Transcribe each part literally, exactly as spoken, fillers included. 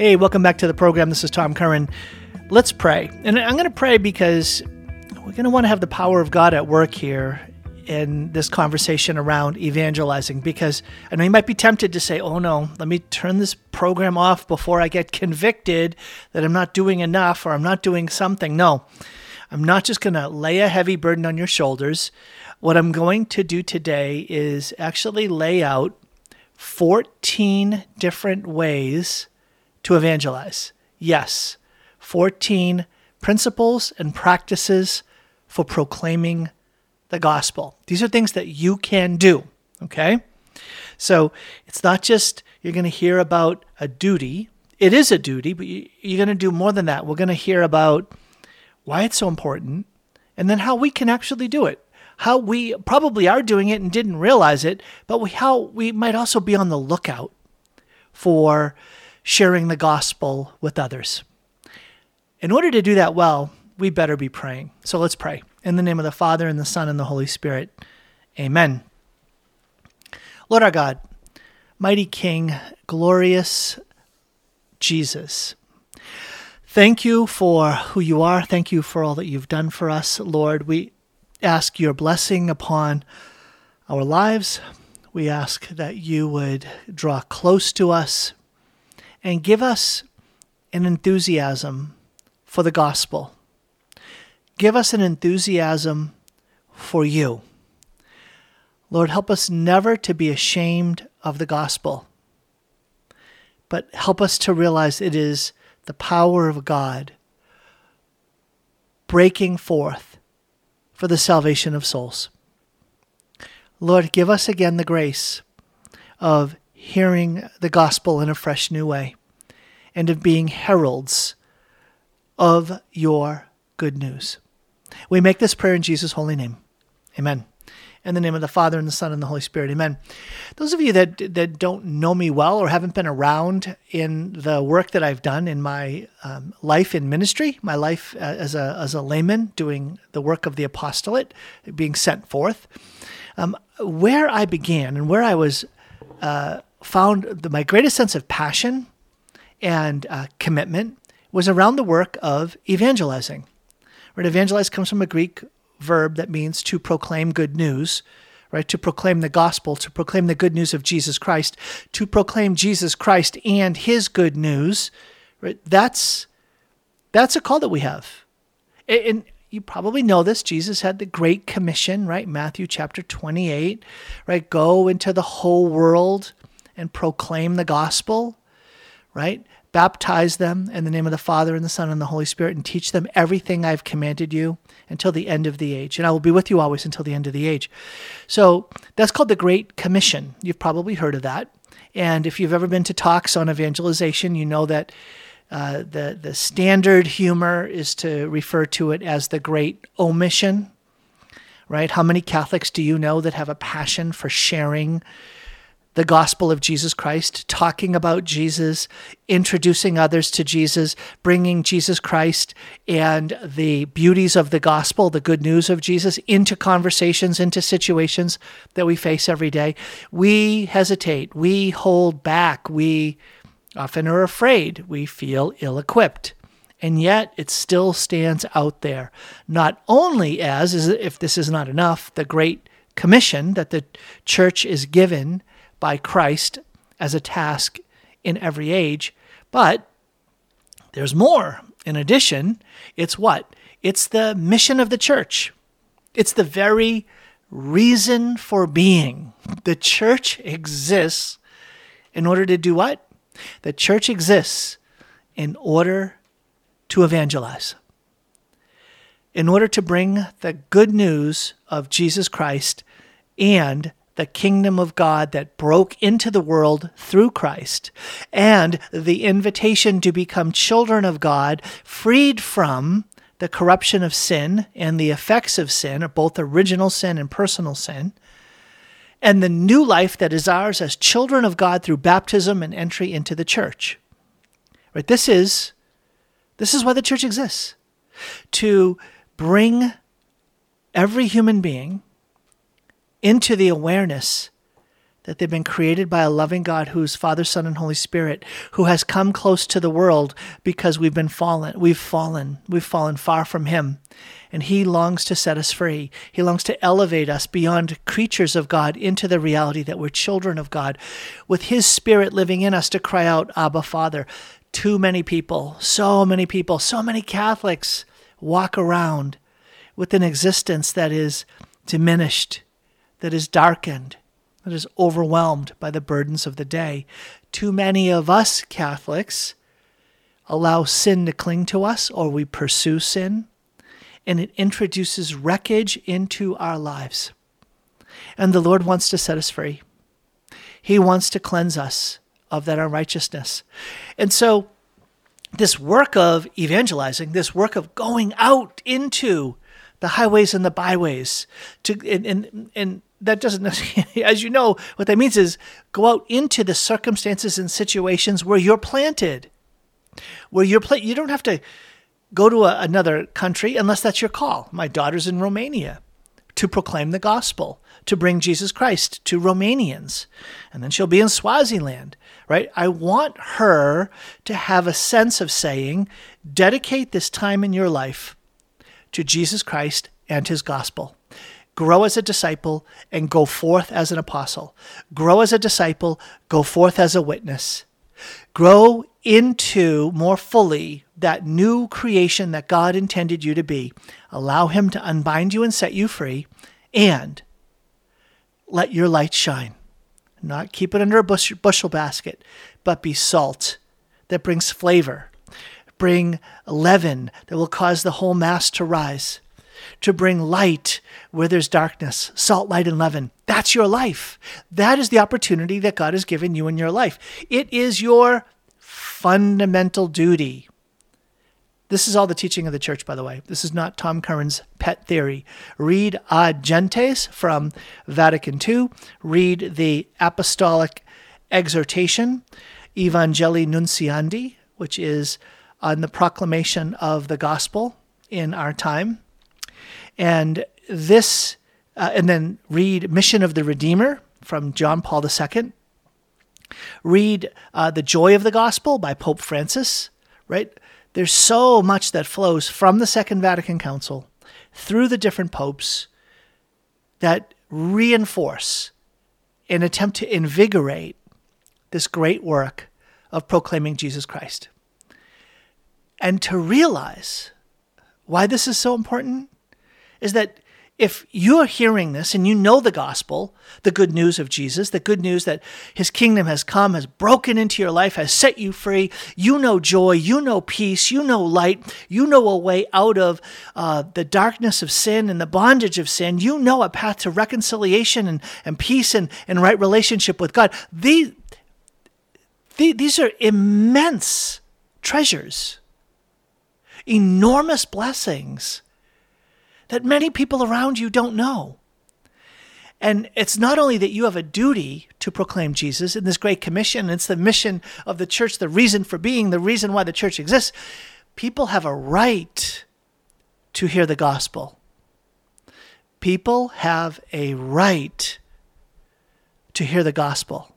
Hey, welcome back to the program. This is Tom Curran. Let's pray. And I'm going to pray because we're going to want to have the power of God at work here in this conversation around evangelizing, because I know you might be tempted to say, oh no, let me turn this program off before I get convicted that I'm not doing enough or I'm not doing something. No, I'm not just going to lay a heavy burden on your shoulders. What I'm going to do today is actually lay out fourteen different ways to evangelize. Yes, fourteen principles and practices for proclaiming the gospel. These are things that you can do, okay? So it's not just you're going to hear about a duty. It is a duty, but you're going to do more than that. We're going to hear about why it's so important and then how we can actually do it, how we probably are doing it and didn't realize it, but we, how we might also be on the lookout for sharing the gospel with others. In order to do that well, we better be praying. So let's pray. In the name of the Father, and the Son, and the Holy Spirit. Amen. Lord our God, mighty King, glorious Jesus, thank you for who you are. Thank you for all that you've done for us, Lord. We ask your blessing upon our lives. We ask that you would draw close to us and give us an enthusiasm for the gospel. Give us an enthusiasm for you. Lord, help us never to be ashamed of the gospel, but help us to realize it is the power of God breaking forth for the salvation of souls. Lord, give us again the grace of hearing the gospel in a fresh new way and of being heralds of your good news. We make this prayer in Jesus' holy name. Amen. In the name of the Father, and the Son, and the Holy Spirit. Amen. Those of you that that don't know me well or haven't been around in the work that I've done in my um, life in ministry, my life as a as a layman doing the work of the apostolate, being sent forth, um, where I began and where I was uh, found the, my greatest sense of passion and uh, commitment was around the work of evangelizing. Right, evangelize comes from a Greek verb that means to proclaim good news, right? To proclaim the gospel, to proclaim the good news of Jesus Christ, to proclaim Jesus Christ and his good news, right? That's that's a call that we have. And you probably know this. Jesus had the Great Commission, right? Matthew chapter twenty-eight, right? Go into the whole world and proclaim the gospel, right? Baptize them in the name of the Father, and the Son, and the Holy Spirit, and teach them everything I've commanded you until the end of the age. And I will be with you always until the end of the age. So that's called the Great Commission. You've probably heard of that. And if you've ever been to talks on evangelization, you know that uh, the, the standard humor is to refer to it as the Great Omission, right? How many Catholics do you know that have a passion for sharing the gospel of Jesus Christ, talking about Jesus, introducing others to Jesus, bringing Jesus Christ and the beauties of the gospel, the good news of Jesus, into conversations, into situations that we face every day? We hesitate. We hold back. We often are afraid. We feel ill-equipped. And yet it still stands out there, not only as, if this is not enough, the Great Commission that the church is given by Christ as a task in every age. But there's more. In addition, it's what? It's the mission of the church. It's the very reason for being. The church exists in order to do what? The church exists in order to evangelize, in order to bring the good news of Jesus Christ and the kingdom of God that broke into the world through Christ, and the invitation to become children of God, freed from the corruption of sin and the effects of sin, or both original sin and personal sin, and the new life that is ours as children of God through baptism and entry into the church. Right? This is, this is why the church exists, to bring every human being into the awareness that they've been created by a loving God who's Father, Son, and Holy Spirit, who has come close to the world because we've been fallen. We've fallen. We've fallen far from him. And he longs to set us free. He longs to elevate us beyond creatures of God into the reality that we're children of God, with his Spirit living in us to cry out, Abba, Father. Too many people, so many people, so many Catholics walk around with an existence that is diminished, that is darkened, that is overwhelmed by the burdens of the day. Too many of us Catholics allow sin to cling to us, or we pursue sin, and it introduces wreckage into our lives. And the Lord wants to set us free. He wants to cleanse us of that unrighteousness. And so this work of evangelizing, this work of going out into the highways and the byways, to and and, and that doesn't, as you know, what that means is go out into the circumstances and situations where you're planted, where you're pla- you don't have to go to a, another country unless that's your call. My daughter's in Romania to proclaim the gospel, to bring Jesus Christ to Romanians, and then she'll be in Swaziland, right? I want her to have a sense of saying, dedicate this time in your life to Jesus Christ and his gospel. Grow as a disciple and go forth as an apostle. Grow as a disciple, go forth as a witness. Grow into more fully that new creation that God intended you to be. Allow him to unbind you and set you free, and let your light shine. Not keep it under a bush, bushel basket, but be salt that brings flavor. Bring leaven that will cause the whole mass to rise, to bring light where there's darkness, salt, light, and leaven. That's your life. That is the opportunity that God has given you in your life. It is your fundamental duty. This is all the teaching of the church, by the way. This is not Tom Curran's pet theory. Read Ad Gentes from Vatican Two. Read the Apostolic Exhortation, Evangelii Nuntiandi, which is on the proclamation of the gospel in our time. And this, uh, and then read Mission of the Redeemer from John Paul the Second. Read uh, The Joy of the Gospel by Pope Francis, right? There's so much that flows from the Second Vatican Council through the different popes that reinforce and attempt to invigorate this great work of proclaiming Jesus Christ. And to realize why this is so important is that if you're hearing this and you know the gospel, the good news of Jesus, the good news that his kingdom has come, has broken into your life, has set you free, you know joy, you know peace, you know light, you know a way out of uh, the darkness of sin and the bondage of sin, you know a path to reconciliation and, and peace and, and right relationship with God. These, these are immense treasures, enormous blessings that many people around you don't know. And it's not only that you have a duty to proclaim Jesus in this Great Commission, it's the mission of the church, the reason for being, the reason why the church exists. People have a right to hear the gospel. People have a right to hear the gospel,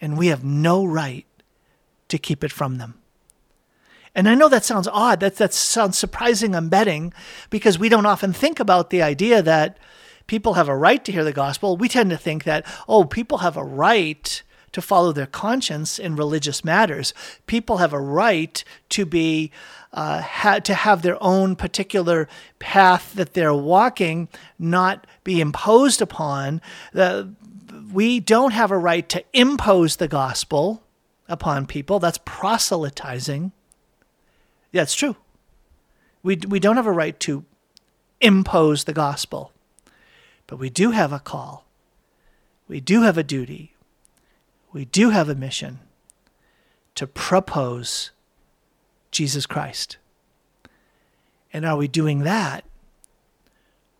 and we have no right to keep it from them. And I know that sounds odd, that, that sounds surprising, I'm betting, because we don't often think about the idea that people have a right to hear the gospel. We tend to think that, oh, people have a right to follow their conscience in religious matters. People have a right to be, uh, ha- to have their own particular path that they're walking, not be imposed upon. Uh, we don't have a right to impose the gospel upon people. That's proselytizing. Yeah, it's true. We we don't have a right to impose the gospel, but we do have a call. We do have a duty. We do have a mission to propose Jesus Christ. And are we doing that,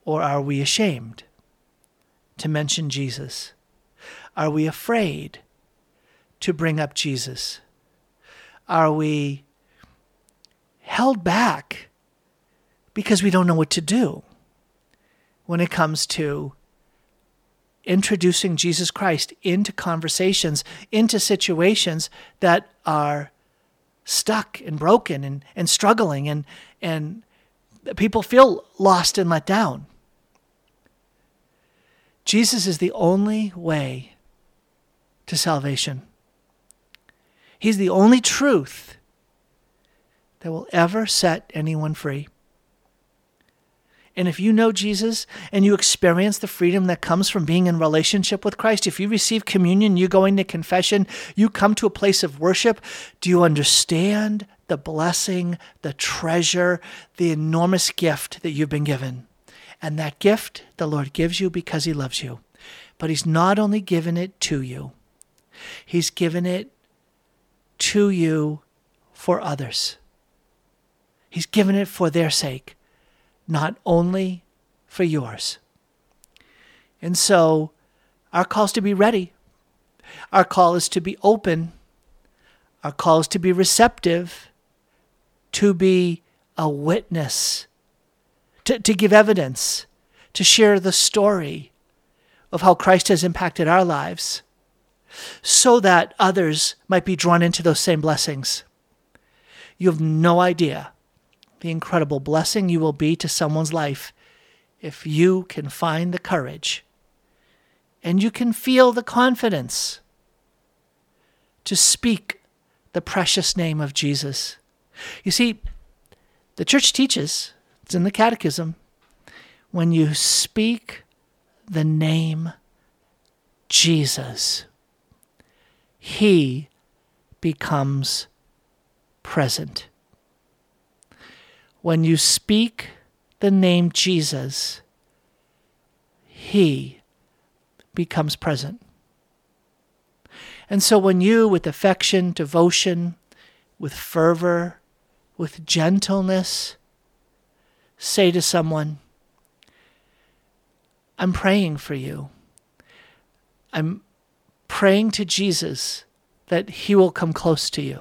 or are we ashamed to mention Jesus? Are we afraid to bring up Jesus? Are we held back because we don't know what to do when it comes to introducing Jesus Christ into conversations, into situations that are stuck and broken and, and struggling, and and people feel lost and let down. Jesus is the only way to salvation. He's the only truth that will ever set anyone free. And if you know Jesus and you experience the freedom that comes from being in relationship with Christ, if you receive communion, you go into confession, you come to a place of worship, do you understand the blessing, the treasure, the enormous gift that you've been given? And that gift the Lord gives you because he loves you. But he's not only given it to you, he's given it to you for others. He's given it for their sake, not only for yours. And so our call is to be ready. Our call is to be open. Our call is to be receptive, to be a witness, to, to give evidence, to share the story of how Christ has impacted our lives so that others might be drawn into those same blessings. You have no idea the incredible blessing you will be to someone's life if you can find the courage and you can feel the confidence to speak the precious name of Jesus. You see, the church teaches, it's in the catechism, when you speak the name Jesus, he becomes present. When you speak the name Jesus, he becomes present. And so when you, with affection, devotion, with fervor, with gentleness, say to someone, I'm praying for you. I'm praying to Jesus that he will come close to you.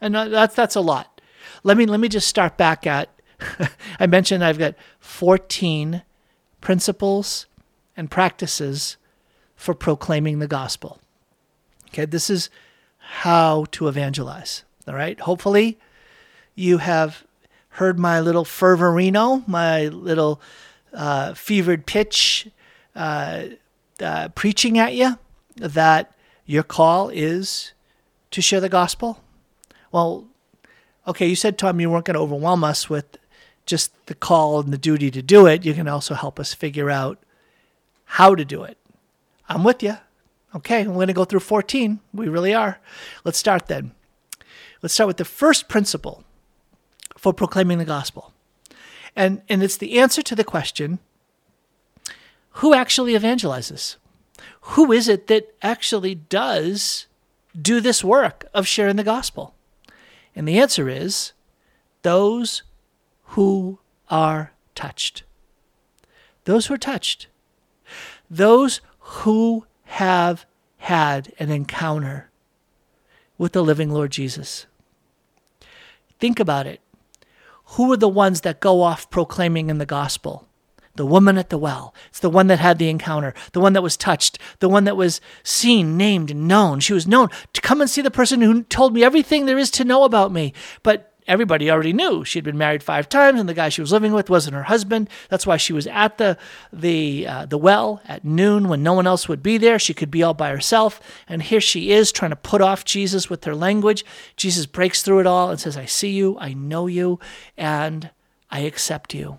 And that's, that's a lot. Let me let me just start back at, I mentioned I've got fourteen principles and practices for proclaiming the gospel. Okay, this is how to evangelize, all right? Hopefully you have heard my little fervorino, my little uh, fevered pitch uh, uh, preaching at you that your call is to share the gospel. Well, okay, you said, Tom, you weren't going to overwhelm us with just the call and the duty to do it. You can also help us figure out how to do it. I'm with you. Okay, I'm going to go through fourteen. We really are. Let's start then. Let's start with the first principle for proclaiming the gospel. And, and it's the answer to the question, who actually evangelizes? Who is it that actually does do this work of sharing the gospel? And the answer is those who are touched. Those who are touched. Those who have had an encounter with the living Lord Jesus. Think about it. Who are the ones that go off proclaiming in the gospel? The woman at the well. It's the one that had the encounter, the one that was touched, the one that was seen, named, and known. She was known to come and see the person who told me everything there is to know about me. But everybody already knew. She'd been married five times, and the guy she was living with wasn't her husband. That's why she was at the the uh, the well at noon when no one else would be there. She could be all by herself. And here she is trying to put off Jesus with her language. Jesus breaks through it all and says, I see you, I know you, and I accept you.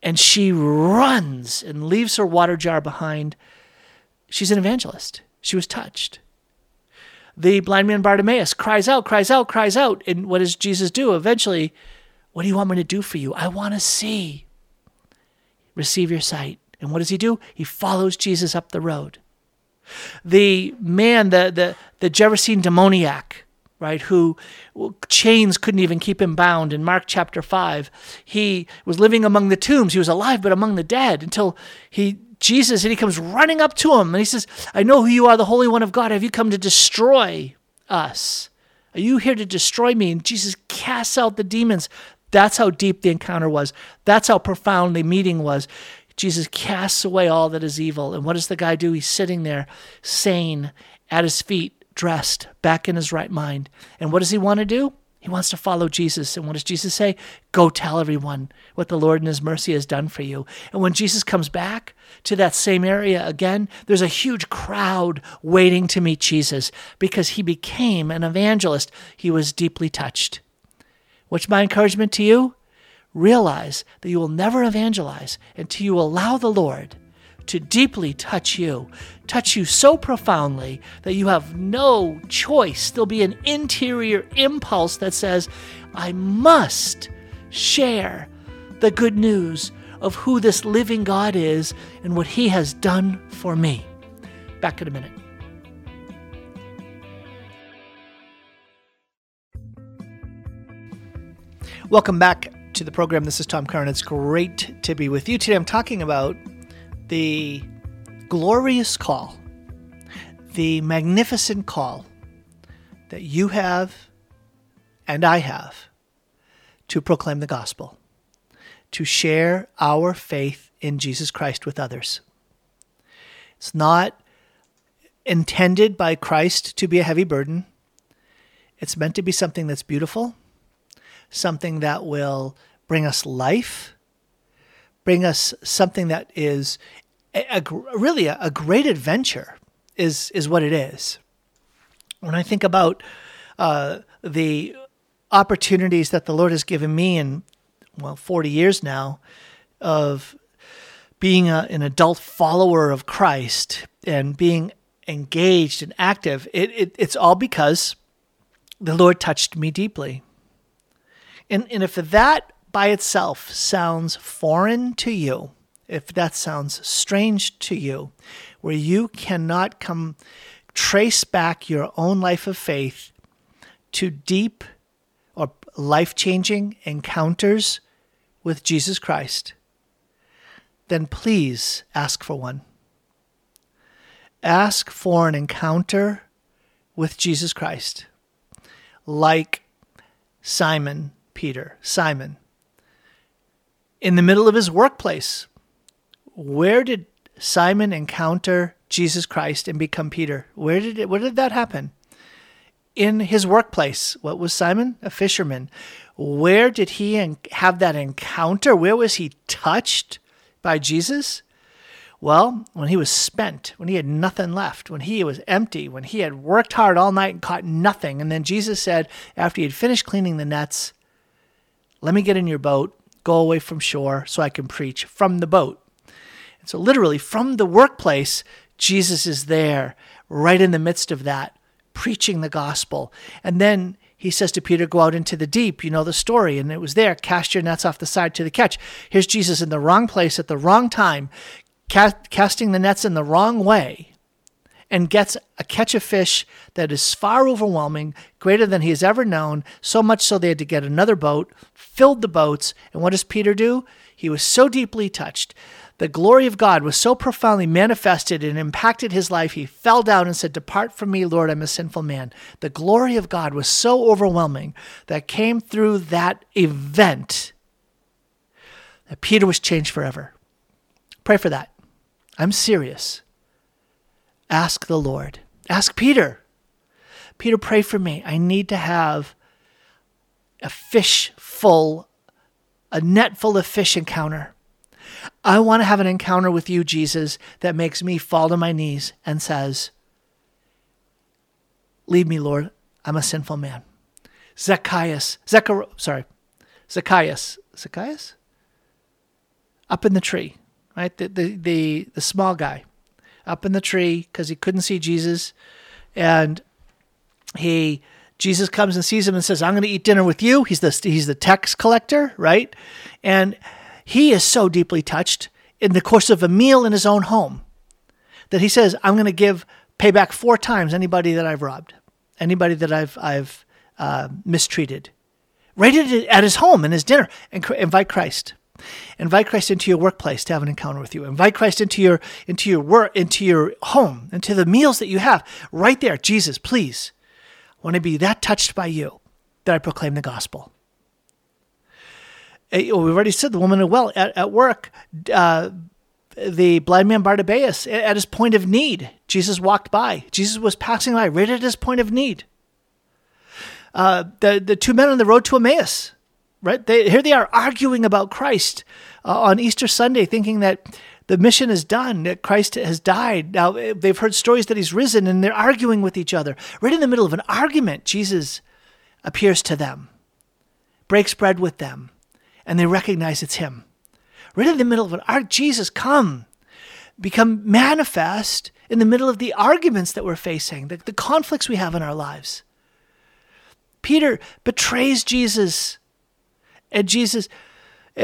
And she runs and leaves her water jar behind. She's an evangelist. She was touched. The blind man Bartimaeus cries out, cries out, cries out. And what does Jesus do? Eventually, what do you want me to do for you? I want to see. Receive your sight. And what does he do? He follows Jesus up the road. The man, the the, the Gerasene demoniac, right, who chains couldn't even keep him bound. In Mark chapter five, he was living among the tombs. He was alive, but among the dead until he, Jesus, and he comes running up to him. And he says, I know who you are, the Holy One of God. Have you come to destroy us? Are you here to destroy me? And Jesus casts out the demons. That's how deep the encounter was. That's how profound the meeting was. Jesus casts away all that is evil. And what does the guy do? He's sitting there, sane, at his feet, dressed, back in his right mind. And what does he want to do? He wants to follow Jesus. And what does Jesus say? Go tell everyone what the Lord in his mercy has done for you. And when Jesus comes back to that same area again, there's a huge crowd waiting to meet Jesus because he became an evangelist. He was deeply touched. What's my encouragement to you? Realize that you will never evangelize until you allow the Lord to deeply touch you, touch you so profoundly that you have no choice. There'll be an interior impulse that says, I must share the good news of who this living God is and what he has done for me. Back in a minute. Welcome back to the program. This is Tom Curran. It's great to be with you today. I'm talking about the glorious call, the magnificent call that you have and I have to proclaim the gospel, to share our faith in Jesus Christ with others. It's not intended by Christ to be a heavy burden. It's meant to be something that's beautiful, something that will bring us life, bring us something that is a, a, really a, a great adventure is, is what it is. When I think about uh, the opportunities that the Lord has given me in, well, forty years now of being a, an adult follower of Christ and being engaged and active, it, it, it's all because the Lord touched me deeply. And, and if that by itself sounds foreign to you, if that sounds strange to you, where you cannot come trace back your own life of faith to deep or life-changing encounters with Jesus Christ, then please ask for one. Ask for an encounter with Jesus Christ, like Simon Peter, Simon, in the middle of his workplace. Where did Simon encounter Jesus Christ and become Peter? Where did it, where did that happen? In his workplace. What was Simon? A fisherman. Where did he have that encounter? Where was he touched by Jesus? Well, when he was spent, when he had nothing left, when he was empty, when he had worked hard all night and caught nothing. And then Jesus said, after he had finished cleaning the nets, let me get in your boat, go away from shore so I can preach from the boat. And so literally from the workplace, Jesus is there right in the midst of that, preaching the gospel. And then he says to Peter, go out into the deep. You know the story. And it was there, cast your nets off the side to the catch. Here's Jesus in the wrong place at the wrong time, cast, casting the nets in the wrong way, and gets a catch of fish that is far overwhelming, greater than he has ever known, so much so they had to get another boat, filled the boats, and what does Peter do? He was so deeply touched. The glory of God was so profoundly manifested and impacted his life, he fell down and said, depart from me, Lord, I'm a sinful man. The glory of God was so overwhelming that came through that event that Peter was changed forever. Pray for that. I'm serious. Ask the Lord. Ask Peter. Peter, pray for me. I need to have a fish full, a net full of fish encounter. I want to have an encounter with you, Jesus, that makes me fall to my knees and says, leave me, Lord. I'm a sinful man. Zacchaeus, Zachar- sorry, Zacchaeus, Zacchaeus? Up in the tree, right? The, the, the, the small guy. Up in the tree because he couldn't see Jesus. And he Jesus comes and sees him and says, I'm going to eat dinner with you. He's the, he's the tax collector, right? And he is so deeply touched in the course of a meal in his own home that he says, I'm going to give payback four times anybody that I've robbed, anybody that I've I've uh, mistreated. Right at his home in his dinner, and invite Christ. Invite Christ into your workplace to have an encounter with you. Invite Christ into your into your work, into your home, into the meals that you have. Right there, Jesus, please, I want to be that touched by you that I proclaim the gospel. We've already said the woman at well at, at work, uh, the blind man Bartimaeus at his point of need. Jesus walked by. Jesus was passing by right at his point of need. Uh, the, the two men on the road to Emmaus, right? They, here they are arguing about Christ uh, on Easter Sunday, thinking that the mission is done, that Christ has died. Now, they've heard stories that he's risen, and they're arguing with each other. Right in the middle of an argument, Jesus appears to them, breaks bread with them, and they recognize it's him. Right in the middle of an argument, Jesus, come, become manifest in the middle of the arguments that we're facing, the, the conflicts we have in our lives. Peter betrays Jesus, and Jesus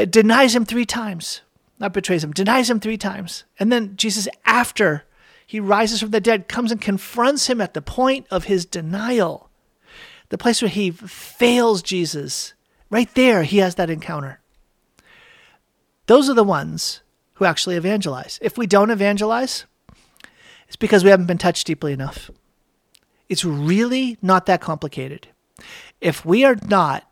denies him three times. Not betrays him, denies him three times. And then Jesus, after he rises from the dead, comes and confronts him at the point of his denial, the place where he fails Jesus. Right there, he has that encounter. Those are the ones who actually evangelize. If we don't evangelize, it's because we haven't been touched deeply enough. It's really not that complicated. If we are not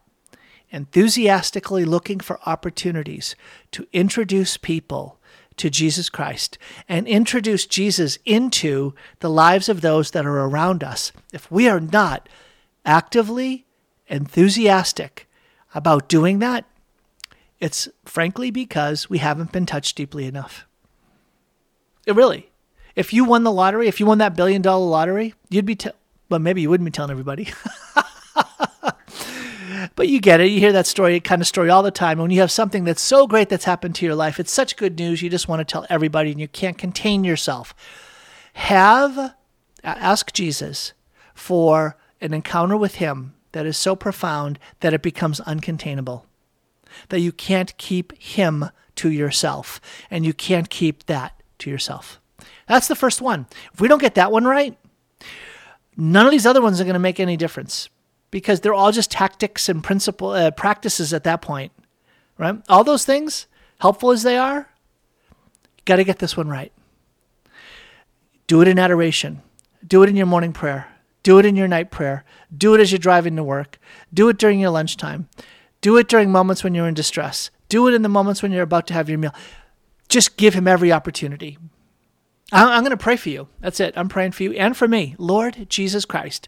enthusiastically looking for opportunities to introduce people to Jesus Christ and introduce Jesus into the lives of those that are around us, if we are not actively enthusiastic about doing that, it's frankly because we haven't been touched deeply enough. It really, if you won the lottery, if you won that billion dollar lottery, you'd be, te- well, maybe you wouldn't be telling everybody. But you get it. You hear that story, kind of story all the time. When you have something that's so great that's happened to your life, it's such good news, you just want to tell everybody and you can't contain yourself. Have, ask Jesus for an encounter with him that is so profound that it becomes uncontainable, that you can't keep him to yourself and you can't keep that to yourself. That's the first one. If we don't get that one right, none of these other ones are going to make any difference, because they're all just tactics and principle uh, practices at that point, right? All those things, helpful as they are, you got to get this one right. Do it in adoration. Do it in your morning prayer. Do it in your night prayer. Do it as you're driving to work. Do it during your lunchtime. Do it during moments when you're in distress. Do it in the moments when you're about to have your meal. Just give him every opportunity. I- I'm going to pray for you. That's it. I'm praying for you and for me. Lord Jesus Christ,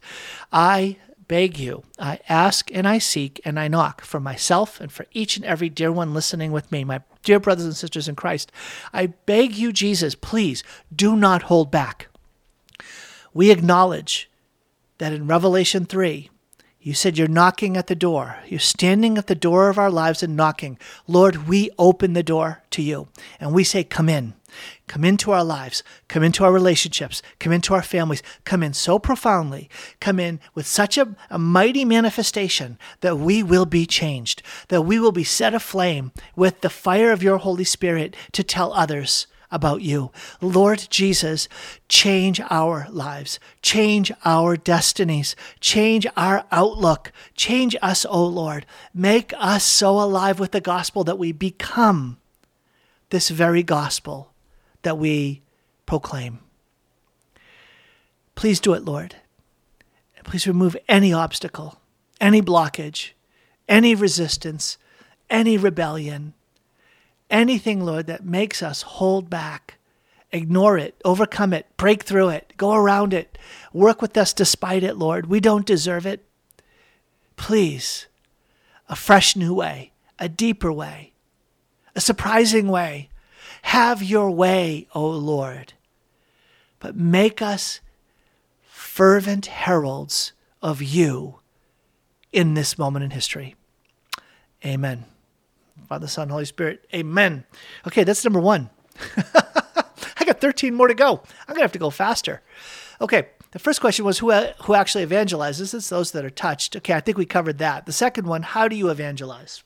I beg you, I ask and I seek and I knock for myself and for each and every dear one listening with me, my dear brothers and sisters in Christ. I beg you, Jesus, please do not hold back. We acknowledge that in Revelation three, you said you're knocking at the door. You're standing at the door of our lives and knocking. Lord, we open the door to you and we say, come in. Come into our lives, come into our relationships, come into our families, come in so profoundly, come in with such a, a mighty manifestation that we will be changed, that we will be set aflame with the fire of your Holy Spirit to tell others about you. Lord Jesus, change our lives, change our destinies, change our outlook, change us, O Lord. Make us so alive with the gospel that we become this very gospel that we proclaim. Please do it, Lord. Please remove any obstacle, any blockage, any resistance, any rebellion, anything, Lord, that makes us hold back. Ignore it, overcome it, break through it, go around it, work with us despite it, Lord. We don't deserve it. Please, a fresh new way, a deeper way, a surprising way. Have your way, O Lord, but make us fervent heralds of you in this moment in history. Amen. Father, Son, Holy Spirit, amen. Okay, that's number one. I got thirteen more to go. I'm going to have to go faster. Okay, the first question was who, who actually evangelizes? It's those that are touched. Okay, I think we covered that. The second one, how do you evangelize?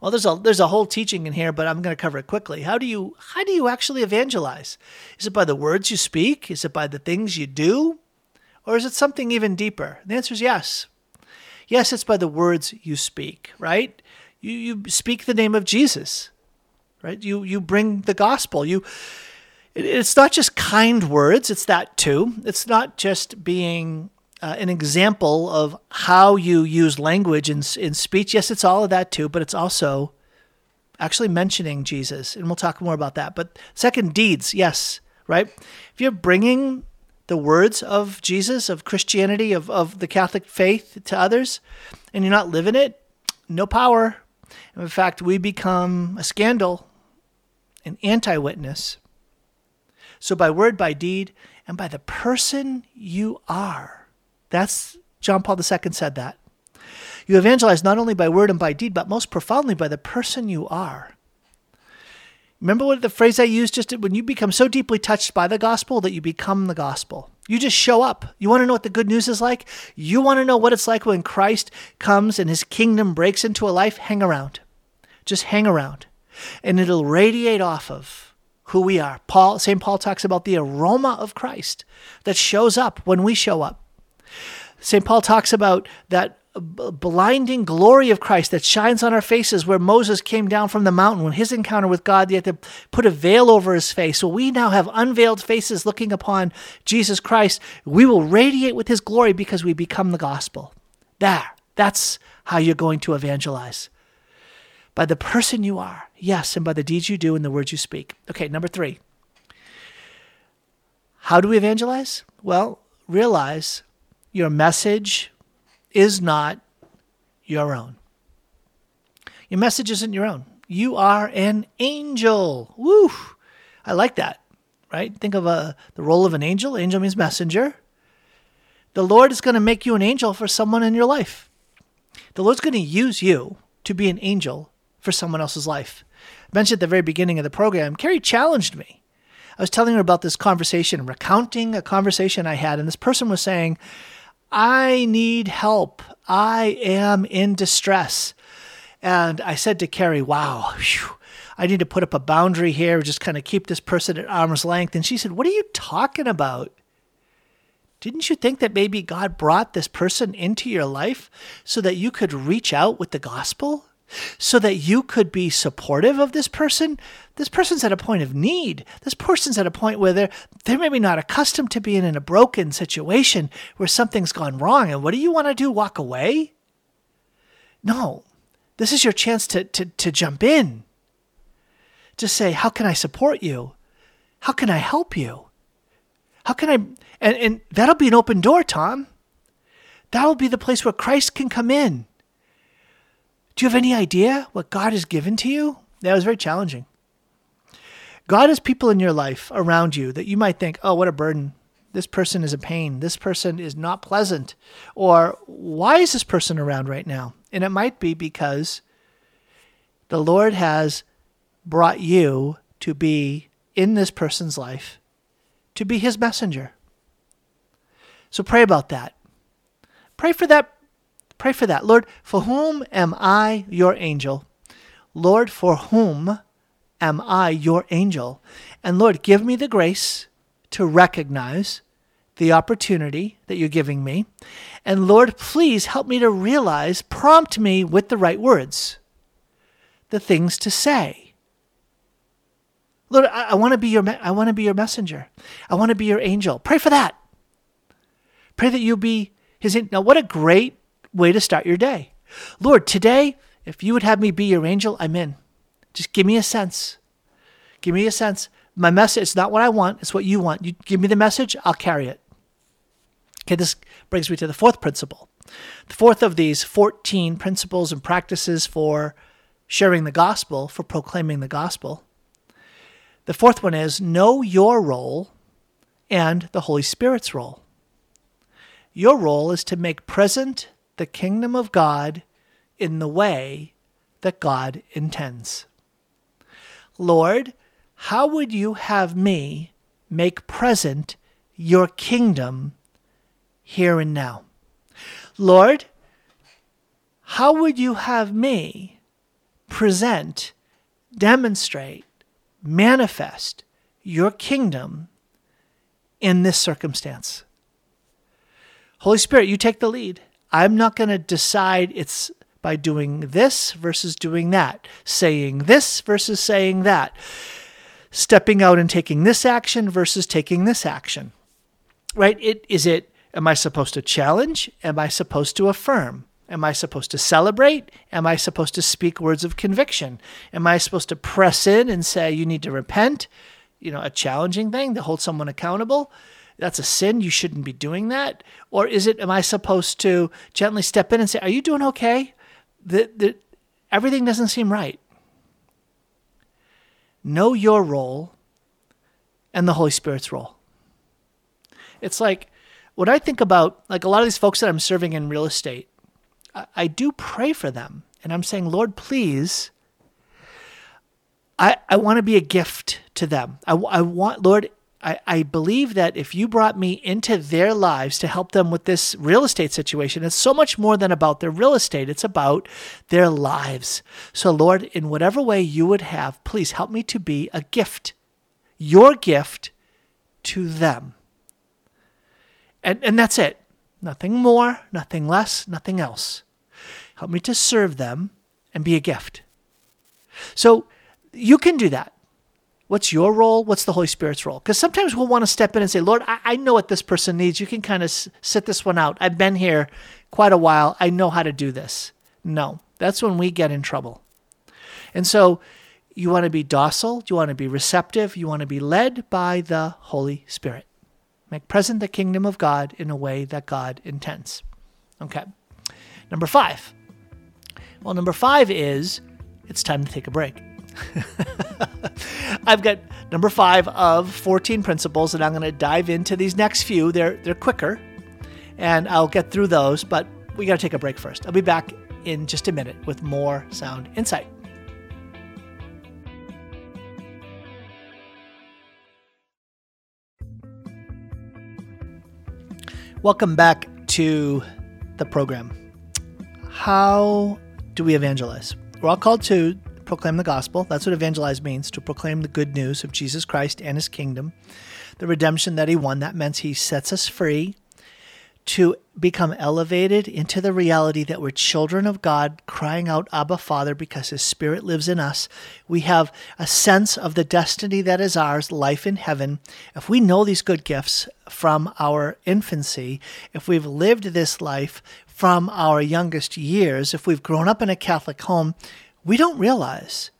Well, there's a there's a whole teaching in here, but I'm going to cover it quickly. How do you how do you actually evangelize? Is it by the words you speak? Is it by the things you do? Or is it something even deeper? The answer is yes. Yes, it's by the words you speak, right? You you speak the name of Jesus, right? You you bring the gospel. You it, it's not just kind words, it's that too. It's not just being Uh, an example of how you use language in, in speech. Yes, it's all of that too, but it's also actually mentioning Jesus, and we'll talk more about that. But second, deeds, yes, right? If you're bringing the words of Jesus, of Christianity, of, of the Catholic faith to others, and you're not living it, no power. In fact, we become a scandal, an anti-witness. So by word, by deed, and by the person you are. That's John Paul the Second said that. You evangelize not only by word and by deed, but most profoundly by the person you are. Remember what the phrase I used just when you become so deeply touched by the gospel that you become the gospel. You just show up. You want to know what the good news is like? You want to know what it's like when Christ comes and his kingdom breaks into a life? Hang around. Just hang around. And it'll radiate off of who we are. Paul, Saint Paul talks about the aroma of Christ that shows up when we show up. Saint Paul talks about that blinding glory of Christ that shines on our faces, where Moses came down from the mountain when his encounter with God, they had to put a veil over his face. So we now have unveiled faces looking upon Jesus Christ. We will radiate with his glory because we become the gospel. There, that's how you're going to evangelize. By the person you are, yes, and by the deeds you do and the words you speak. Okay, number three. How do we evangelize? Well, realize your message is not your own. Your message isn't your own. You are an angel. Woo! I like that, right? Think of a, the role of an angel. Angel means messenger. The Lord is going to make you an angel for someone in your life. The Lord's going to use you to be an angel for someone else's life. I mentioned at the very beginning of the program, Kerry challenged me. I was telling her about this conversation, recounting a conversation I had, and this person was saying, I need help. I am in distress. And I said to Kerry, wow, whew, I need to put up a boundary here, just kind of keep this person at arm's length. And she said, what are you talking about? Didn't you think that maybe God brought this person into your life so that you could reach out with the gospel? So that you could be supportive of this person? This person's at a point of need. This person's at a point where they're, they're maybe not accustomed to being in a broken situation where something's gone wrong. And what do you want to do? Walk away? No. This is your chance to, to, to jump in. To say, how can I support you? How can I help you? How can I... And, and that'll be an open door, Tom. That'll be the place where Christ can come in. Do you have any idea what God has given to you? That was very challenging. God has people in your life around you that you might think, oh, what a burden. This person is a pain. This person is not pleasant. Or why is this person around right now? And it might be because the Lord has brought you to be in this person's life, to be his messenger. So pray about that. Pray for that. Pray for that. Lord, for whom am I your angel? Lord, for whom am I your angel? And Lord, give me the grace to recognize the opportunity that you're giving me. And Lord, please help me to realize, prompt me with the right words, the things to say. Lord, I, I want to be your me- I want to be your messenger. I want to be your angel. Pray for that. Pray that you be his angel. Now, what a great way to start your day. Lord, today, if you would have me be your angel, I'm in. Just give me a sense. Give me a sense. My message, it's not what I want, it's what you want. You give me the message, I'll carry it. Okay, this brings me to the fourth principle. The fourth of these fourteen principles and practices for sharing the gospel, for proclaiming the gospel. The fourth one is know your role and the Holy Spirit's role. Your role is to make present the kingdom of God in the way that God intends. Lord, how would you have me make present your kingdom here and now? Lord, how would you have me present, demonstrate, manifest your kingdom in this circumstance? Holy Spirit, you take the lead. I'm not going to decide it's by doing this versus doing that, saying this versus saying that, stepping out and taking this action versus taking this action, right? It, is it, am I supposed to challenge? Am I supposed to affirm? Am I supposed to celebrate? Am I supposed to speak words of conviction? Am I supposed to press in and say, you need to repent? You know, a challenging thing to hold someone accountable. That's a sin. You shouldn't be doing that. Or is it, am I supposed to gently step in and say, are you doing okay? The, the, everything doesn't seem right. Know your role and the Holy Spirit's role. It's like, when I think about, like a lot of these folks that I'm serving in real estate, I do pray for them, and I'm saying, Lord, please, I I want to be a gift to them. I, I want, Lord, I, I believe that if you brought me into their lives to help them with this real estate situation, it's so much more than about their real estate. It's about their lives. So, Lord, in whatever way you would have, please help me to be a gift, your gift to them. And and that's it. Nothing more, nothing less, nothing else. Help me to serve them and be a gift. So you can do that. What's your role? What's the Holy Spirit's role? Because sometimes we'll want to step in and say, Lord, I, I know what this person needs. You can kind of s- sit this one out. I've been here quite a while. I know how to do this. No, that's when we get in trouble. And so you want to be docile. You want to be receptive. You want to be led by the Holy Spirit. Make present the kingdom of God in a way that God intends. Okay. Number five. Well, number five is it's time to take a break. I've got number five of fourteen principles, and I'm going to dive into these next few. They're they're quicker, and I'll get through those, but we got to take a break first. I'll be back in just a minute with more Sound Insight. Welcome back to the program. How do we evangelize? We're all called to proclaim the gospel. That's what evangelize means, to proclaim the good news of Jesus Christ and his kingdom, the redemption that he won. That means he sets us free to become elevated into the reality that we're children of God, crying out, Abba, Father, because his spirit lives in us. We have a sense of the destiny that is ours, life in heaven. If we know these good gifts from our infancy, if we've lived this life from our youngest years, if we've grown up in a Catholic home, we don't realize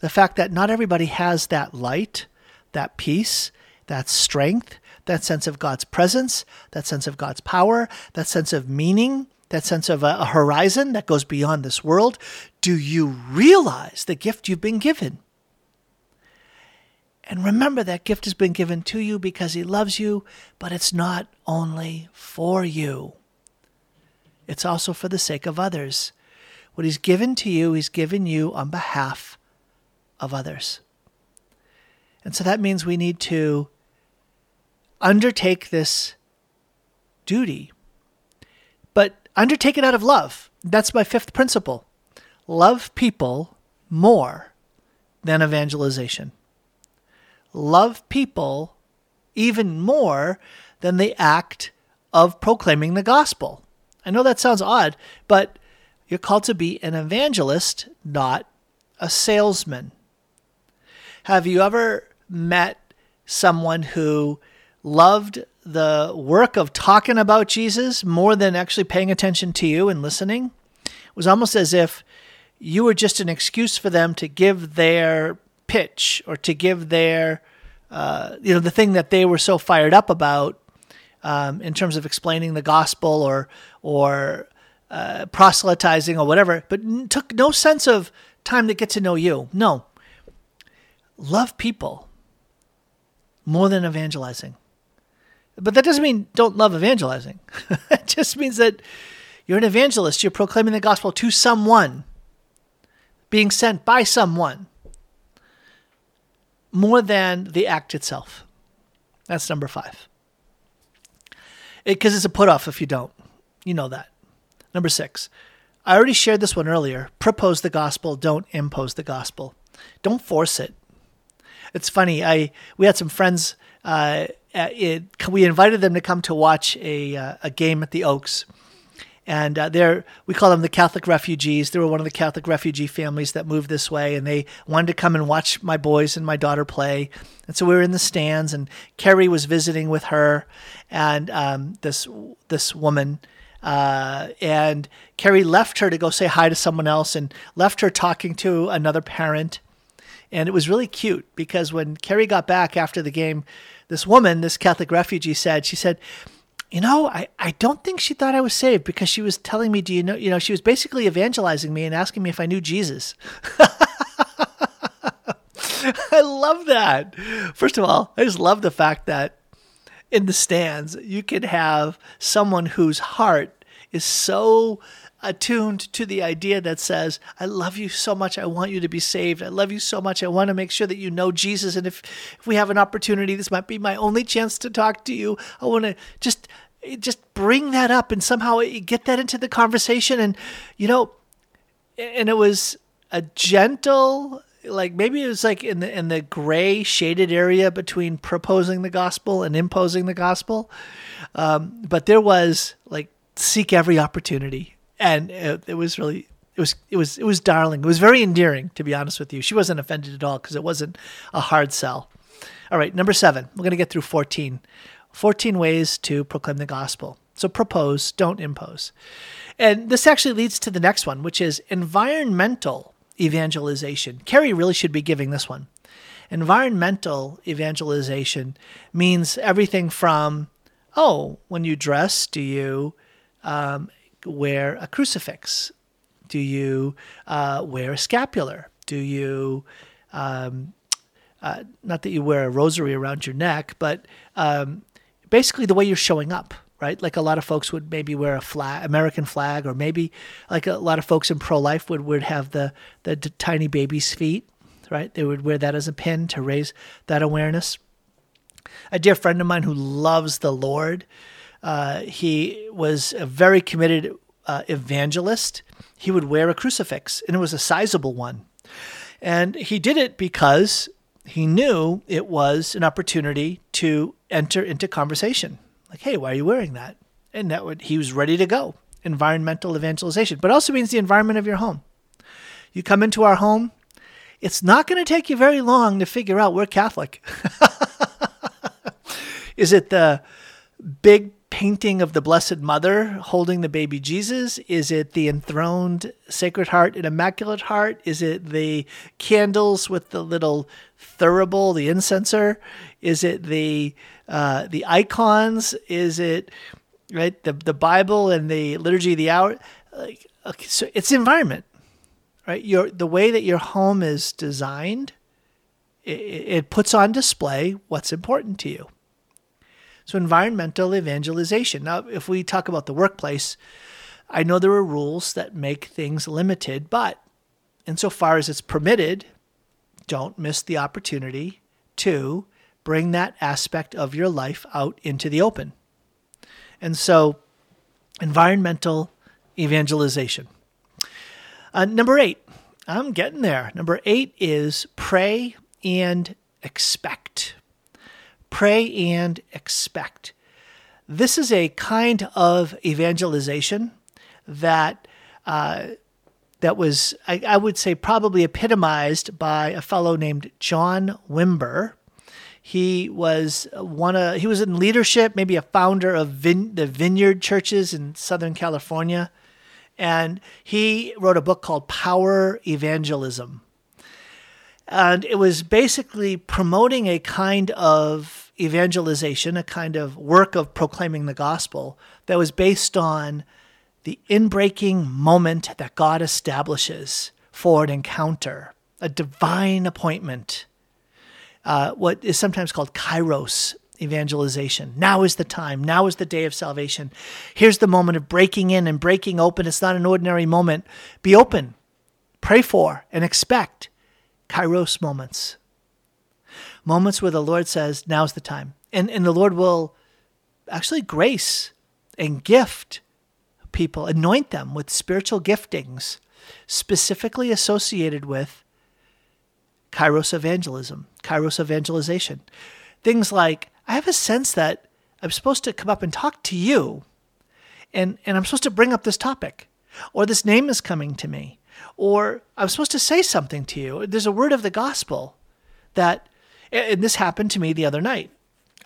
the fact that not everybody has that light, that peace, that strength, that sense of God's presence, that sense of God's power, that sense of meaning, that sense of a, a horizon that goes beyond this world. Do you realize the gift you've been given? And remember, that gift has been given to you because he loves you, but it's not only for you. It's also for the sake of others. What he's given to you, he's given you on behalf of others. And so that means we need to undertake this duty, but undertake it out of love. That's my fifth principle. Love people more than evangelization. Love people even more than the act of proclaiming the gospel. I know that sounds odd, but you're called to be an evangelist, not a salesman. Have you ever met someone who loved the work of talking about Jesus more than actually paying attention to you and listening? It was almost as if you were just an excuse for them to give their pitch or to give their, uh, you know, the thing that they were so fired up about um, in terms of explaining the gospel or or uh, proselytizing or whatever, but took no sense of time to get to know you. No. Love people more than evangelizing. But that doesn't mean don't love evangelizing. It just means that you're an evangelist. You're proclaiming the gospel to someone, being sent by someone, more than the act itself. That's number five. Because it, it's a put-off if you don't. You know that. Number six. I already shared this one earlier. Propose the gospel. Don't impose the gospel. Don't force it. It's funny. I we had some friends. Uh, it, we invited them to come to watch a uh, a game at the Oaks, and uh, they're we call them the Catholic refugees. They were one of the Catholic refugee families that moved this way, and they wanted to come and watch my boys and my daughter play. And so we were in the stands, and Kerry was visiting with her, and um, this this woman Uh, and Kerry left her to go say hi to someone else and left her talking to another parent. And it was really cute because when Kerry got back after the game, this woman, this Catholic refugee said, she said, you know, I, I don't think she thought I was saved because she was telling me, do you know, you know, she was basically evangelizing me and asking me if I knew Jesus. I love that. First of all, I just love the fact that in the stands, you could have someone whose heart is so attuned to the idea that says, I love you so much, I want you to be saved. I love you so much, I want to make sure that you know Jesus. And if, if we have an opportunity, this might be my only chance to talk to you. I want to just, just bring that up and somehow get that into the conversation. And, you know, and it was a gentle... Like maybe it was like in the in the gray shaded area between proposing the gospel and imposing the gospel, um, but there was like seek every opportunity, and it, it was really it was it was it was darling. It was very endearing, to be honest with you. She wasn't offended at all because it wasn't a hard sell. All right, number seven. We're gonna get through fourteen. fourteen ways to proclaim the gospel. So propose, don't impose, and this actually leads to the next one, which is environmental evangelization. Kerry really should be giving this one. Environmental evangelization means everything from, oh, when you dress, do you um, wear a crucifix? Do you uh, wear a scapular? Do you, um, uh, not that you wear a rosary around your neck, but um, basically the way you're showing up. Right? Like a lot of folks would maybe wear a flag, American flag, or maybe like a lot of folks in pro-life would, would have the, the d- tiny baby's feet, right? They would wear that as a pin to raise that awareness. A dear friend of mine who loves the Lord, uh, he was a very committed uh, evangelist. He would wear a crucifix, and it was a sizable one. And he did it because he knew it was an opportunity to enter into conversation. Like, hey, why are you wearing that? And that would he was ready to go. Environmental evangelization. But it also means the environment of your home. You come into our home, it's not going to take you very long to figure out we're Catholic. Is it the big painting of the Blessed Mother holding the baby Jesus? Is it the enthroned Sacred Heart and Immaculate Heart? Is it the candles with the little thurible, the incenser? Is it the uh, the icons? Is it right the the Bible and the Liturgy of the Hour? Like, okay, so it's environment, right? Your the way that your home is designed, it, it puts on display what's important to you. So environmental evangelization. Now, if we talk about the workplace, I know there are rules that make things limited, but insofar as it's permitted, don't miss the opportunity to bring that aspect of your life out into the open. And so environmental evangelization. Uh, number eight, I'm getting there. Number eight is pray and expect. Pray and expect. This is a kind of evangelization that uh, that was, I, I would say, probably epitomized by a fellow named John Wimber. He was one of, he was in leadership, maybe a founder of vine, the Vineyard Churches in Southern California, and he wrote a book called Power Evangelism. And it was basically promoting a kind of evangelization, a kind of work of proclaiming the gospel that was based on the inbreaking moment that God establishes for an encounter, a divine appointment, uh, what is sometimes called kairos evangelization. Now is the time. Now is the day of salvation. Here's the moment of breaking in and breaking open. It's not an ordinary moment. Be open, pray for, and expect. Kairos moments, moments where the Lord says, now's the time. And and the Lord will actually grace and gift people, anoint them with spiritual giftings specifically associated with Kairos evangelism, Kairos evangelization. Things like, I have a sense that I'm supposed to come up and talk to you, and, and I'm supposed to bring up this topic, or this name is coming to me, or I'm supposed to say something to you. There's a word of the gospel that, and this happened to me the other night.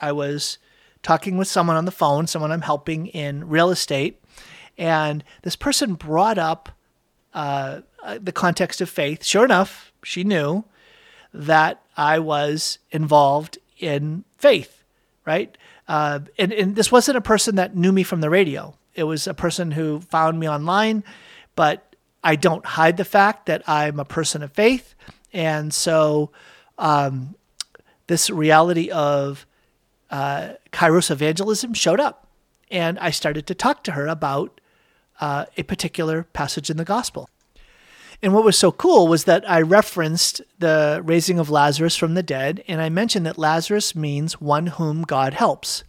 I was talking with someone on the phone, someone I'm helping in real estate, And this person brought up uh, the context of faith. Sure enough, she knew that I was involved in faith, right? Uh, and, and this wasn't a person that knew me from the radio. It was a person who found me online, but I don't hide the fact that I'm a person of faith. And so um, this reality of uh, Kairos evangelism showed up, and I started to talk to her about uh, a particular passage in the gospel. And what was so cool was that I referenced the raising of Lazarus from the dead, and I mentioned that Lazarus means one whom God helps.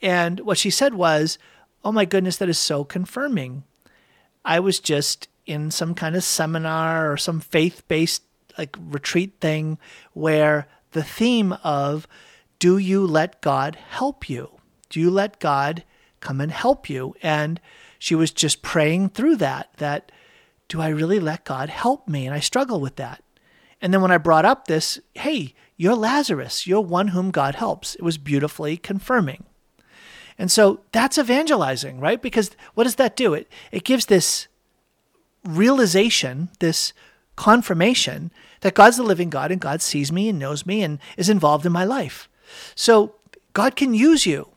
And what she said was, oh my goodness, that is so confirming. I was just in some kind of seminar or some faith-based like retreat thing where the theme of, do you let God help you? Do you let God come and help you? And she was just praying through that, that, do I really let God help me? And I struggle with that. And then when I brought up this, hey, you're Lazarus, you're one whom God helps, it was beautifully confirming. And so that's evangelizing, right? Because what does that do? It it gives this realization, this confirmation that God's the living God and God sees me and knows me and is involved in my life. So God can use you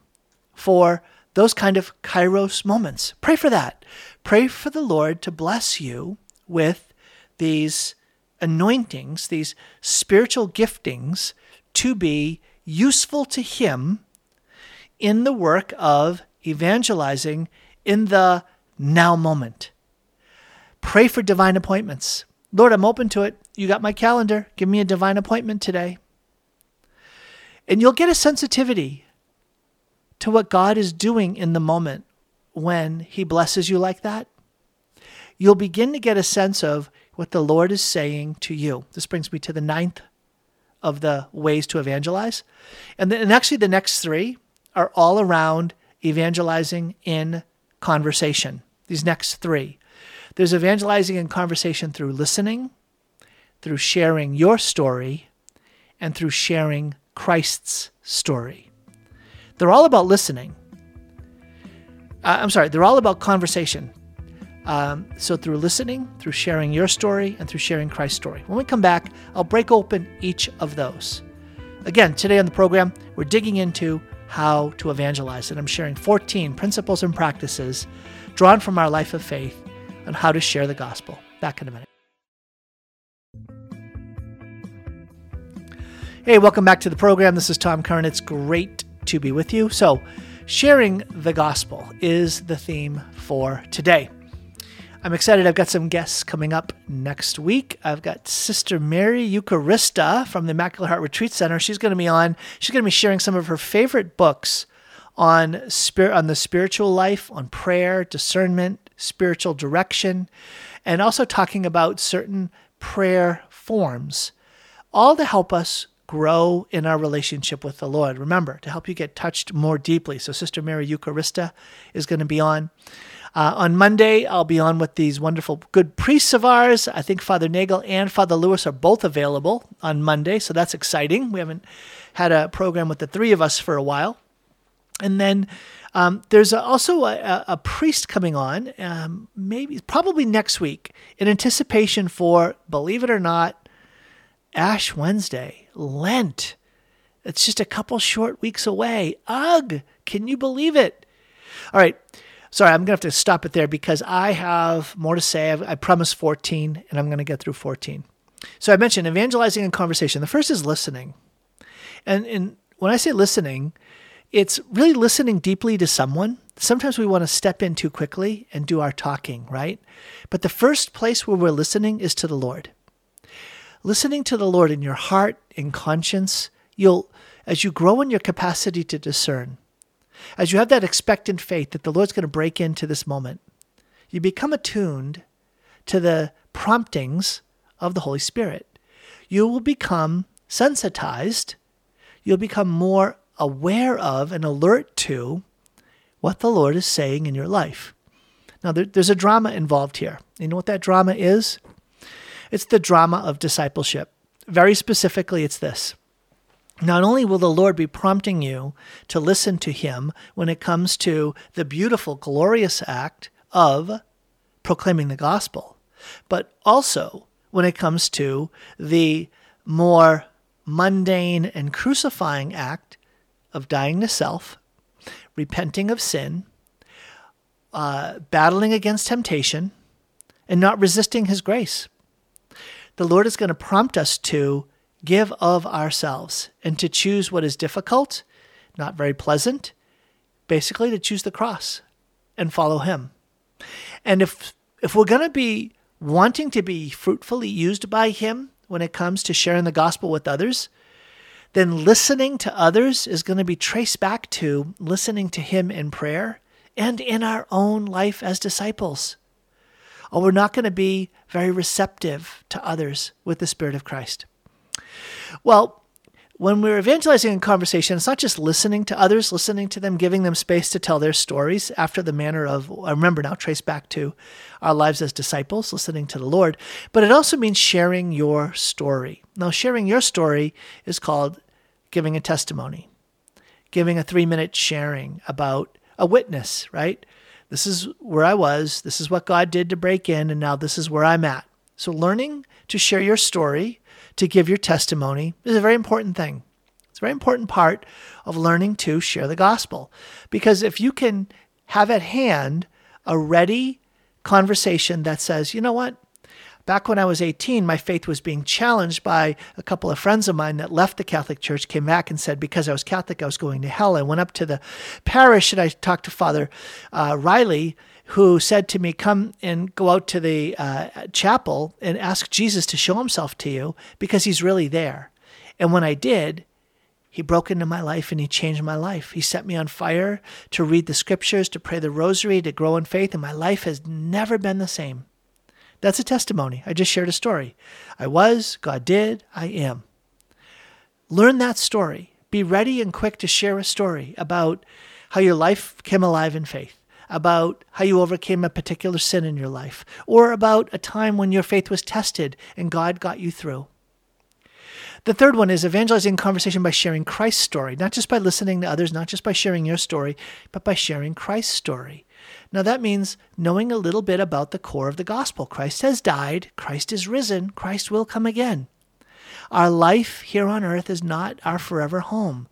for those kind of Kairos moments. Pray for that. Pray for the Lord to bless you with these anointings, these spiritual giftings to be useful to Him in the work of evangelizing in the now moment. Pray for divine appointments. Lord, I'm open to it. You got my calendar. Give me a divine appointment today. And you'll get a sensitivity to what God is doing in the moment. When He blesses you like that, you'll begin to get a sense of what the Lord is saying to you. This brings me to the ninth of the ways to evangelize. And, then, and actually the next three are all around evangelizing in conversation. These next three. There's evangelizing in conversation through listening, through sharing your story, and through sharing Christ's story. They're all about listening. I'm sorry, they're all about conversation. Um, so through listening, through sharing your story, and through sharing Christ's story. When we come back, I'll break open each of those. Again, today on the program, we're digging into how to evangelize, and I'm sharing fourteen principles and practices drawn from our life of faith on how to share the gospel. Back in a minute. Hey, welcome back to the program. This is Tom Curran. It's great to be with you. So, sharing the gospel is the theme for today. I'm excited. I've got some guests coming up next week. I've got Sister Mary Eucharista from the Immaculate Heart Retreat Center. She's going to be on. She's going to be sharing some of her favorite books on spirit, on the spiritual life, on prayer, discernment, spiritual direction, and also talking about certain prayer forms, all to help us grow in our relationship with the Lord. Remember, to help you get touched more deeply. So Sister Mary Eucharista is going to be on. Uh, on Monday, I'll be on with these wonderful good priests of ours. I think Father Nagel and Father Lewis are both available on Monday, so that's exciting. We haven't had a program with the three of us for a while. And then um, there's also a, a priest coming on, um, maybe probably next week, in anticipation for, believe it or not, Ash Wednesday. Lent. It's just a couple short weeks away. Ugh, can you believe it? All right. Sorry, I'm going to have to stop it there because I have more to say. I've, I promised fourteen, and I'm going to get through fourteen. So I mentioned evangelizing and conversation. The first is listening. And, and when I say listening, it's really listening deeply to someone. Sometimes we want to step in too quickly and do our talking, right? But the first place where we're listening is to the Lord. Listening to the Lord in your heart, in conscience, you'll, as you grow in your capacity to discern, as you have that expectant faith that the Lord's going to break into this moment, you become attuned to the promptings of the Holy Spirit. You will become sensitized. You'll become more aware of and alert to what the Lord is saying in your life. Now, there, there's a drama involved here. You know what that drama is? It's the drama of discipleship. Very specifically, it's this. Not only will the Lord be prompting you to listen to Him when it comes to the beautiful, glorious act of proclaiming the gospel, but also when it comes to the more mundane and crucifying act of dying to self, repenting of sin, uh, battling against temptation, and not resisting his grace. The Lord is going to prompt us to give of ourselves and to choose what is difficult, not very pleasant, basically to choose the cross and follow him. And if if we're going to be wanting to be fruitfully used by him when it comes to sharing the gospel with others, then listening to others is going to be traced back to listening to him in prayer and in our own life as disciples. Or we're not going to be very receptive to others with the Spirit of Christ. Well, when we're evangelizing in conversation, it's not just listening to others, listening to them, giving them space to tell their stories after the manner of, I remember now, trace back to our lives as disciples, listening to the Lord, but it also means sharing your story. Now, sharing your story is called giving a testimony, giving a three-minute sharing about a witness, right? This is where I was, this is what God did to break in, and now this is where I'm at. So learning to share your story, to give your testimony, is a very important thing. It's a very important part of learning to share the gospel. Because if you can have at hand a ready conversation that says, you know what, back when I was eighteen, my faith was being challenged by a couple of friends of mine that left the Catholic Church, came back and said, because I was Catholic, I was going to hell. I went up to the parish and I talked to Father uh, Riley, who said to me, come and go out to the uh, chapel and ask Jesus to show himself to you because he's really there. And when I did, he broke into my life and he changed my life. He set me on fire to read the scriptures, to pray the rosary, to grow in faith, and my life has never been the same. That's a testimony. I just shared a story. I was, God did, I am. Learn that story. Be ready and quick to share a story about how your life came alive in faith, about how you overcame a particular sin in your life, or about a time when your faith was tested and God got you through. The third one is evangelizing conversation by sharing Christ's story, not just by listening to others, not just by sharing your story, but by sharing Christ's story. Now that means knowing a little bit about the core of the gospel. Christ has died, Christ is risen, Christ will come again. Our life here on earth is not our forever home.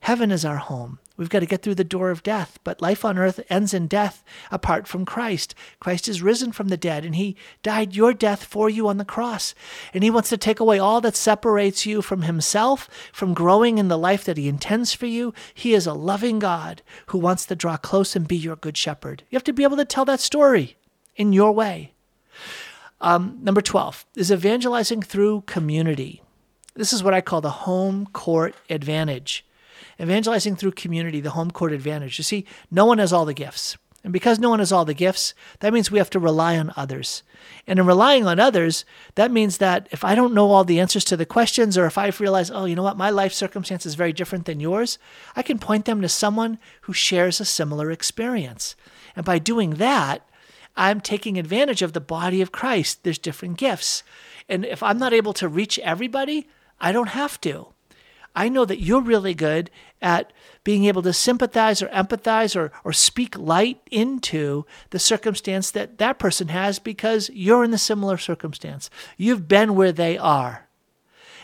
Heaven is our home. We've got to get through the door of death, but life on earth ends in death apart from Christ. Christ is risen from the dead, and he died your death for you on the cross. And he wants to take away all that separates you from himself, from growing in the life that he intends for you. He is a loving God who wants to draw close and be your good shepherd. You have to be able to tell that story in your way. Um, number twelve is evangelizing through community. This is what I call the home court advantage. Evangelizing through community, the home court advantage. You see, no one has all the gifts. And because no one has all the gifts, that means we have to rely on others. And in relying on others, that means that if I don't know all the answers to the questions, or if I realize, oh, you know what, my life circumstance is very different than yours, I can point them to someone who shares a similar experience. And by doing that, I'm taking advantage of the body of Christ. There's different gifts. And if I'm not able to reach everybody, I don't have to. I know that you're really good at being able to sympathize or empathize or or speak light into the circumstance that that person has because you're in the similar circumstance. You've been where they are.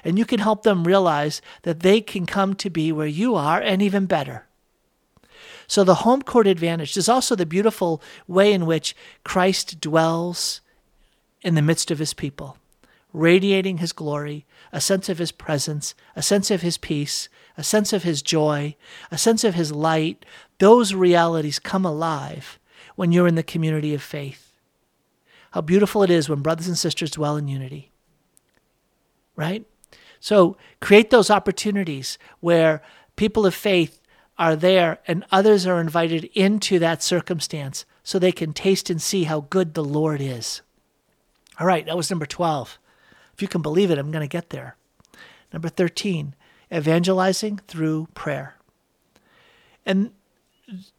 And you can help them realize that they can come to be where you are and even better. So the home court advantage is also the beautiful way in which Christ dwells in the midst of his people, radiating his glory, a sense of his presence, a sense of his peace, a sense of his joy, a sense of his light. Those realities come alive when you're in the community of faith. How beautiful it is when brothers and sisters dwell in unity, right? So create those opportunities where people of faith are there and others are invited into that circumstance so they can taste and see how good the Lord is. All right, that was number twelve. If you can believe it, I'm going to get there. Number thirteen, evangelizing through prayer. And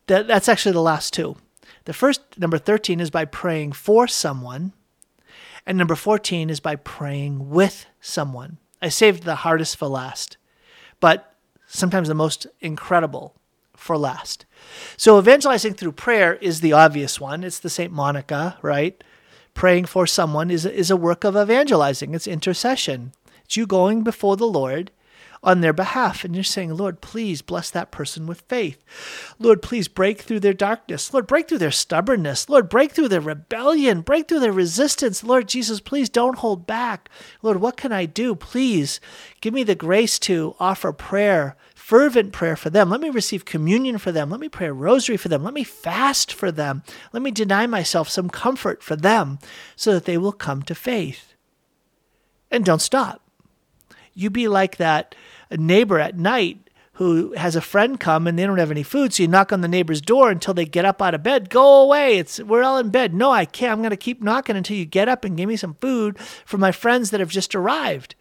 th- that's actually the last two. The first, number thirteen, is by praying for someone. And number fourteen is by praying with someone. I saved the hardest for last, but sometimes the most incredible for last. So evangelizing through prayer is the obvious one. It's the Saint Monica, right? Praying for someone is, is a work of evangelizing. It's intercession. It's you going before the Lord on their behalf, and you're saying, Lord, please bless that person with faith. Lord, please break through their darkness. Lord, break through their stubbornness. Lord, break through their rebellion. Break through their resistance. Lord Jesus, please don't hold back. Lord, what can I do? Please give me the grace to offer prayer, fervent prayer for them. Let me receive communion for them. Let me pray a rosary for them. Let me fast for them. Let me deny myself some comfort for them so that they will come to faith. And don't stop. You be like that neighbor at night who has a friend come and they don't have any food, so you knock on the neighbor's door until they get up out of bed. Go away. It's we're all in bed. No, I can't. I'm going to keep knocking until you get up and give me some food for my friends that have just arrived.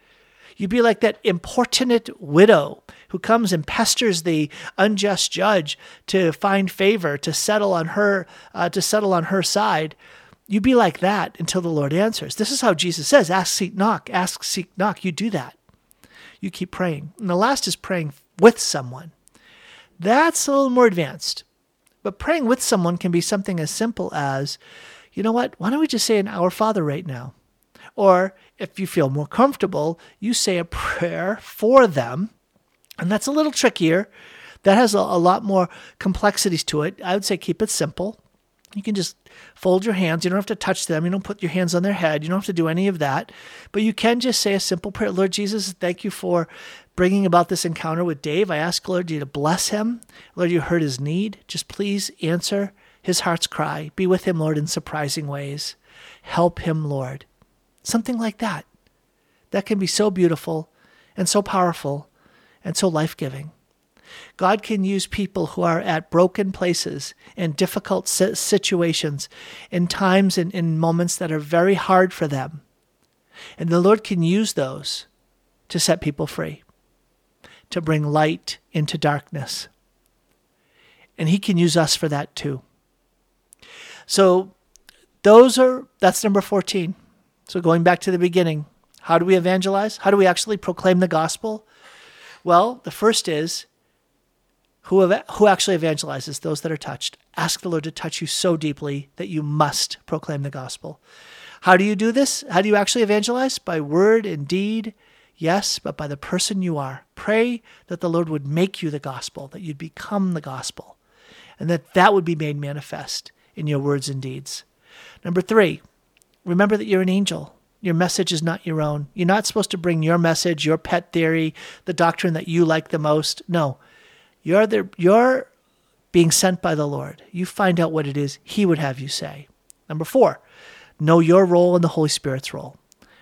You be like that importunate widow who comes and pesters the unjust judge to find favor, to settle on her, uh, to settle on her side. You be like that until the Lord answers. This is how Jesus says, ask, seek, knock. Ask, seek, knock. You do that. You keep praying. And the last is praying with someone. That's a little more advanced. But praying with someone can be something as simple as, you know what, why don't we just say an Our Father right now? Or if you feel more comfortable, you say a prayer for them. And that's a little trickier. That has a, a lot more complexities to it. I would say keep it simple. You can just fold your hands. You don't have to touch them. You don't put your hands on their head. You don't have to do any of that. But you can just say a simple prayer. Lord Jesus, thank you for bringing about this encounter with Dave. I ask, Lord, you to bless him. Lord, you heard his need. Just please answer his heart's cry. Be with him, Lord, in surprising ways. Help him, Lord. Something like that. That can be so beautiful and so powerful and so life-giving. God can use people who are at broken places and difficult situations and times and in moments that are very hard for them. And the Lord can use those to set people free, to bring light into darkness. And he can use us for that too. So those are, that's number fourteen. So going back to the beginning, how do we evangelize? How do we actually proclaim the gospel? Well, the first is, Who, ev- who actually evangelizes? Those that are touched. Ask the Lord to touch you so deeply that you must proclaim the gospel. How do you do this? How do you actually evangelize? By word and deed, yes, but by the person you are. Pray that the Lord would make you the gospel, that you'd become the gospel, and that that would be made manifest in your words and deeds. Number three, remember that you're an angel. Your message is not your own. You're not supposed to bring your message, your pet theory, the doctrine that you like the most. No. You're, the, you're being sent by the Lord. You find out what it is he would have you say. Number four, know your role and the Holy Spirit's role,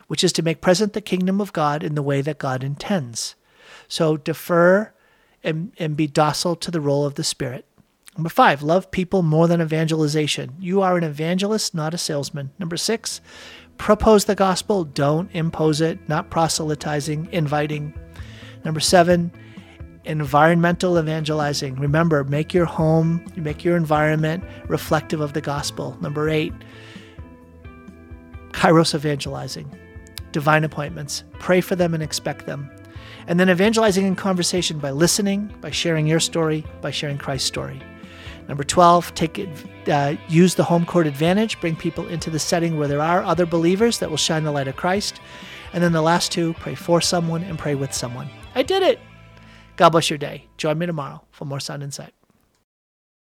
which is to make present the kingdom of God in the way that God intends. So defer and, and be docile to the role of the Spirit. Number five, love people more than evangelization. You are an evangelist, not a salesman. Number six, propose the gospel. Don't impose it. Not proselytizing, inviting. Number seven, environmental evangelizing. Remember, make your home, make your environment reflective of the gospel. Number eight, kairos evangelizing, divine appointments. Pray for them and expect them. And then evangelizing in conversation by listening, by sharing your story, by sharing Christ's story. Number twelve, take it, uh, use the home court advantage. Bring people into the setting where there are other believers that will shine the light of Christ. And then the last two, pray for someone and pray with someone. I did it. God bless your day. Join me tomorrow for more Sound Insight.